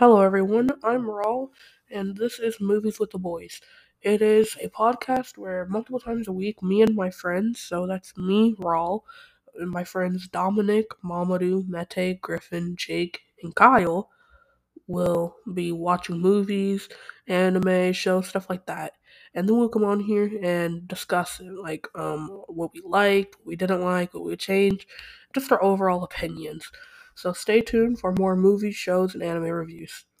Hello everyone, I'm Raul, and this is Movies with the Boys. It is a podcast where multiple times a week, me and my friends, so that's me, Raul, and my friends Dominic, Mamadou, Mete, Griffin, Jake, and Kyle, will be watching movies, anime, shows, stuff like that. And then we'll come on here and discuss it, like what we liked, what we didn't like, what we would change, just our overall opinions. So stay tuned for more movies, shows, and anime reviews.